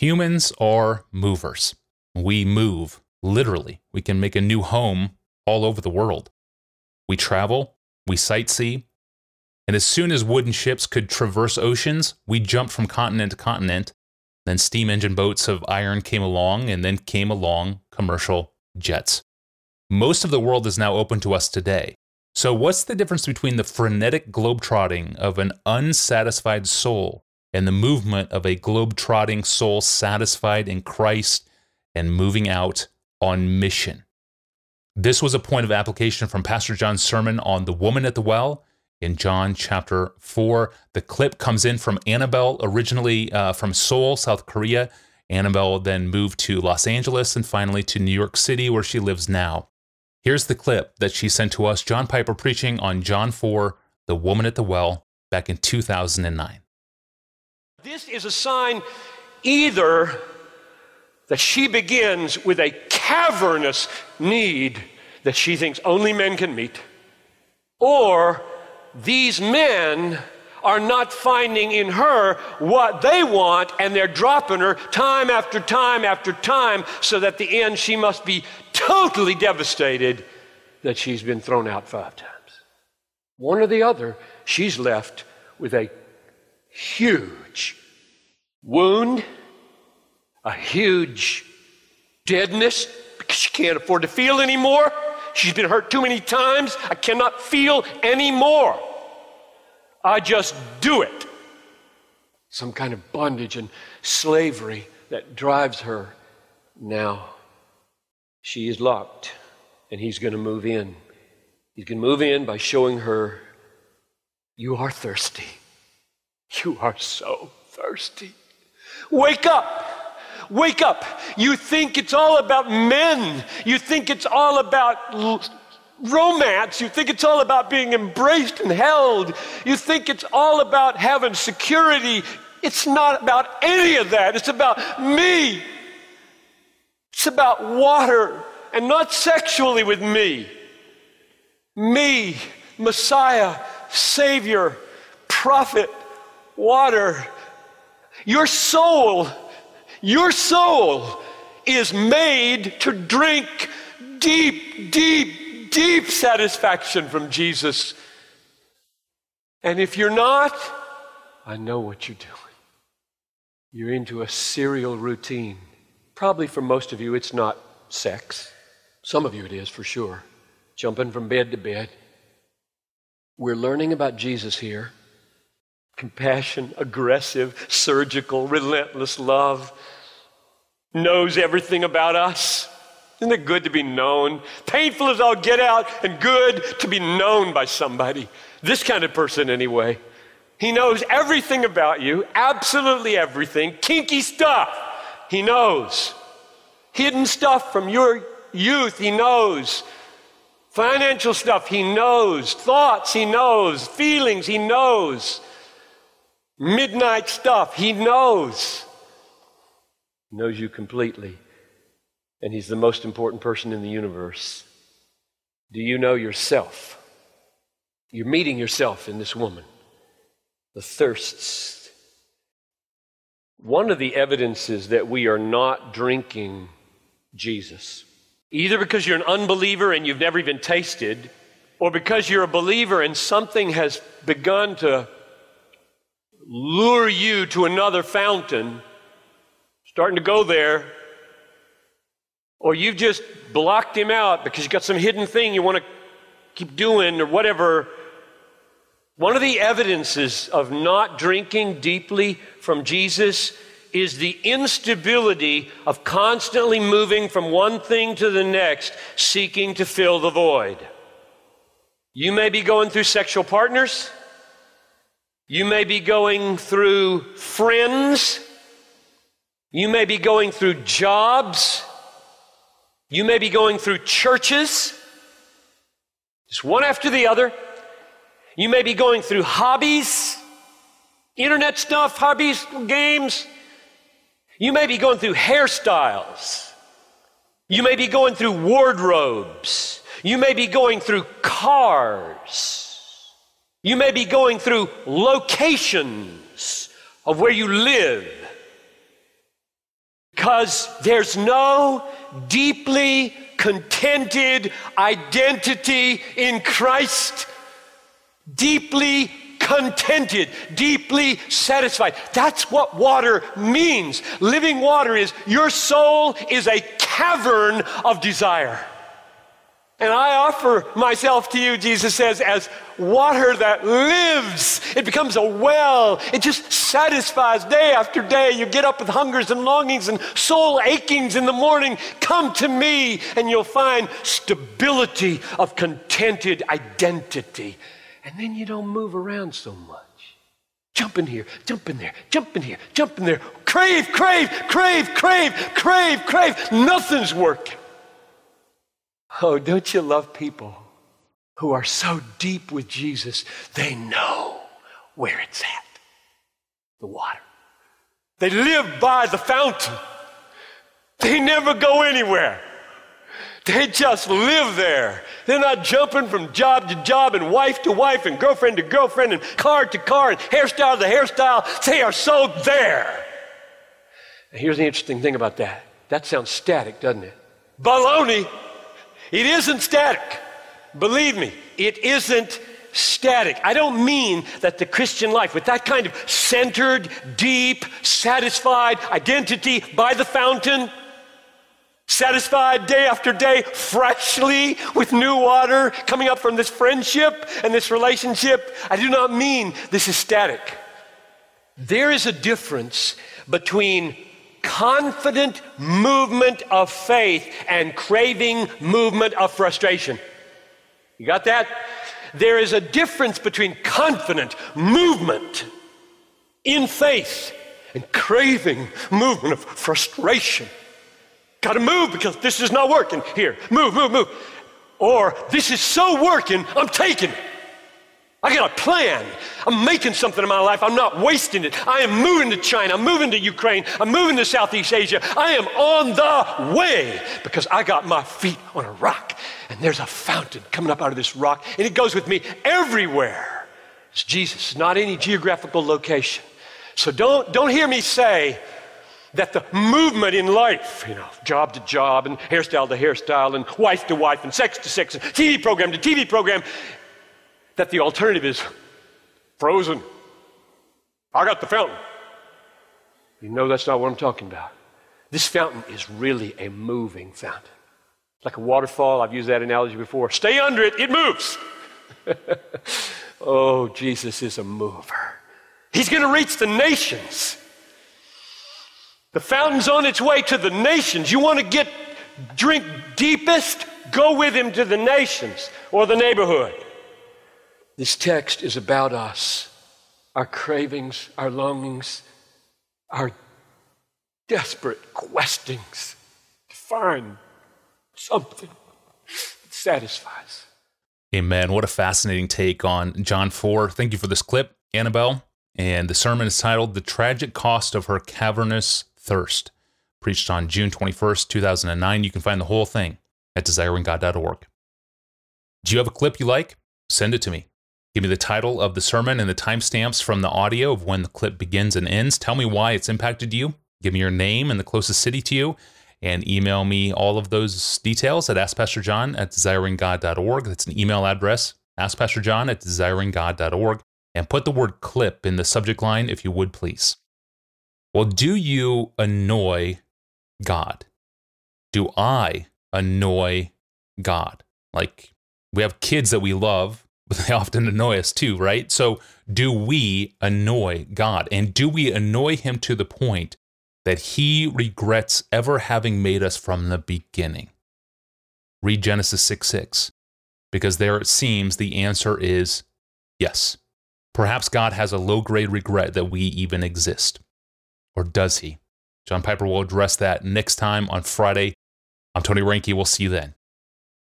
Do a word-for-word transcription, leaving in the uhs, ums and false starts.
Humans are movers. We move, literally. We can make a new home all over the world. We travel, we sightsee, and as soon as wooden ships could traverse oceans, we jumped from continent to continent. Then steam engine boats of iron came along, and then came along commercial jets. Most of the world is now open to us today. So what's the difference between the frenetic globetrotting of an unsatisfied soul and the movement of a globetrotting soul satisfied in Christ and moving out on mission? This was a point of application from Pastor John's sermon on the woman at the well in John chapter four. The clip comes in from Annabelle, originally uh, from Seoul, South Korea. Annabelle then moved to Los Angeles and finally to New York City, where she lives now. Here's the clip that she sent to us, John Piper preaching on John four, the woman at the well, back in two thousand nine. This is a sign either that she begins with a cavernous need that she thinks only men can meet, or these men are not finding in her what they want, and they're dropping her time after time after time, so that at the end she must be totally devastated that she's been thrown out five times. One or the other, she's left with a huge wound, a huge deadness, because she can't afford to feel anymore. She's been hurt too many times. I cannot feel anymore. I just do it. Some kind of bondage and slavery that drives her. Now she is locked, and he's going to move in. He's going to move in by showing her, you are thirsty. You are so thirsty. Wake up. Wake up. You think it's all about men. You think it's all about l- romance. You think it's all about being embraced and held. You think it's all about having security. It's not about any of that. It's about me. It's about water, and not sexually with me. Me, Messiah, Savior, Prophet, water. Your soul, your soul is made to drink deep, deep, deep satisfaction from Jesus. And if you're not, I know what you're doing. You're into a serial routine. Probably for most of you, it's not sex. Some of you it is, for sure. Jumping from bed to bed. We're learning about Jesus here. Compassion, aggressive, surgical, relentless love. Knows everything about us. Isn't it good to be known? Painful as all get out, and good to be known by somebody. This kind of person, anyway. He knows everything about you, absolutely everything. Kinky stuff. He knows. Hidden stuff from your youth, he knows. Financial stuff, he knows. Thoughts, he knows. Feelings, he knows. Midnight stuff, he knows. He knows you completely. And he's the most important person in the universe. Do you know yourself? You're meeting yourself in this woman. The thirsts. One of the evidences that we are not drinking Jesus, either because you're an unbeliever and you've never even tasted, or because you're a believer and something has begun to lure you to another fountain, starting to go there, or you've just blocked him out because you've got some hidden thing you want to keep doing or whatever. One of the evidences of not drinking deeply from Jesus is the instability of constantly moving from one thing to the next, seeking to fill the void. You may be going through sexual partners. You may be going through friends. You may be going through jobs. You may be going through churches. Just one after the other. You may be going through hobbies, internet stuff, hobbies, games. You may be going through hairstyles. You may be going through wardrobes. You may be going through cars. You may be going through locations of where you live. because there's no deeply contented identity in Christ. Deeply contented, deeply satisfied. That's what water means. Living water is your soul is a cavern of desire. And I offer myself to you, Jesus says, as water that lives. It becomes a well. It just satisfies day after day. You get up with hungers and longings and soul achings in the morning. Come to me and you'll find stability of contented identity. And then you don't move around so much. Jump in here, jump in there, jump in here, jump in there. Crave, crave, crave, crave, crave, crave. Nothing's working. Oh, don't you love people who are so deep with Jesus, they know where it's at, the water. They live by the fountain. They never go anywhere. They just live there. They're not jumping from job to job and wife to wife and girlfriend to girlfriend and car to car and hairstyle to hairstyle. They are so there. Now, here's the interesting thing about that. That sounds static, doesn't it? Baloney. It isn't static. Believe me, it isn't static. I don't mean that the Christian life with that kind of centered, deep, satisfied identity by the fountain, satisfied day after day, freshly with new water coming up from this friendship and this relationship. I do not mean this is static. There is a difference between confident movement of faith and craving movement of frustration. You got that? There is a difference between confident movement in faith and craving movement of frustration. Got to move because this is not working here. Move, move, move. Or this is so working, I'm taking it. I got a plan. I'm making something of my life. I'm not wasting it. I am moving to China. I'm moving to Ukraine. I'm moving to Southeast Asia. I am on the way because I got my feet on a rock. And there's a fountain coming up out of this rock. And it goes with me everywhere. It's Jesus, not any geographical location. So don't, don't hear me say that the movement in life, you know, job to job and hairstyle to hairstyle and wife to wife and sex to sex and T V program to T V program, that the alternative is frozen. I got the fountain. You know that's not what I'm talking about. This fountain is really a moving fountain. Like a waterfall. I've used that analogy before. Stay under it. It moves. Oh, Jesus is a mover. He's going to reach the nations. The fountain's on its way to the nations. You want to get drink deepest? Go with him to the nations or the neighborhood. This text is about us, our cravings, our longings, our desperate questings to find something that satisfies. Amen. What a fascinating take on John four. Thank you for this clip, Annabelle. And the sermon is titled, The Tragic Cost of Her Cavernous Thirst, preached on June twenty-first, two thousand nine. You can find the whole thing at desiring god dot org. Do you have a clip you like? Send it to me. Give me the title of the sermon and the timestamps from the audio of when the clip begins and ends. Tell me why it's impacted you. Give me your name and the closest city to you. And email me all of those details at ask pastor john at desiring god dot org. That's an email address, ask pastor john at desiring god dot org. And put the word clip in the subject line if you would, please. Well, do you annoy God? Do I annoy God? Like, we have kids that we love, but they often annoy us too, right? So do we annoy God? And do we annoy him to the point that he regrets ever having made us from the beginning? Read Genesis six six, because there it seems the answer is yes. Perhaps God has a low-grade regret that we even exist. Or does he? John Piper will address that next time on Friday. I'm Tony Reinke. We'll see you then.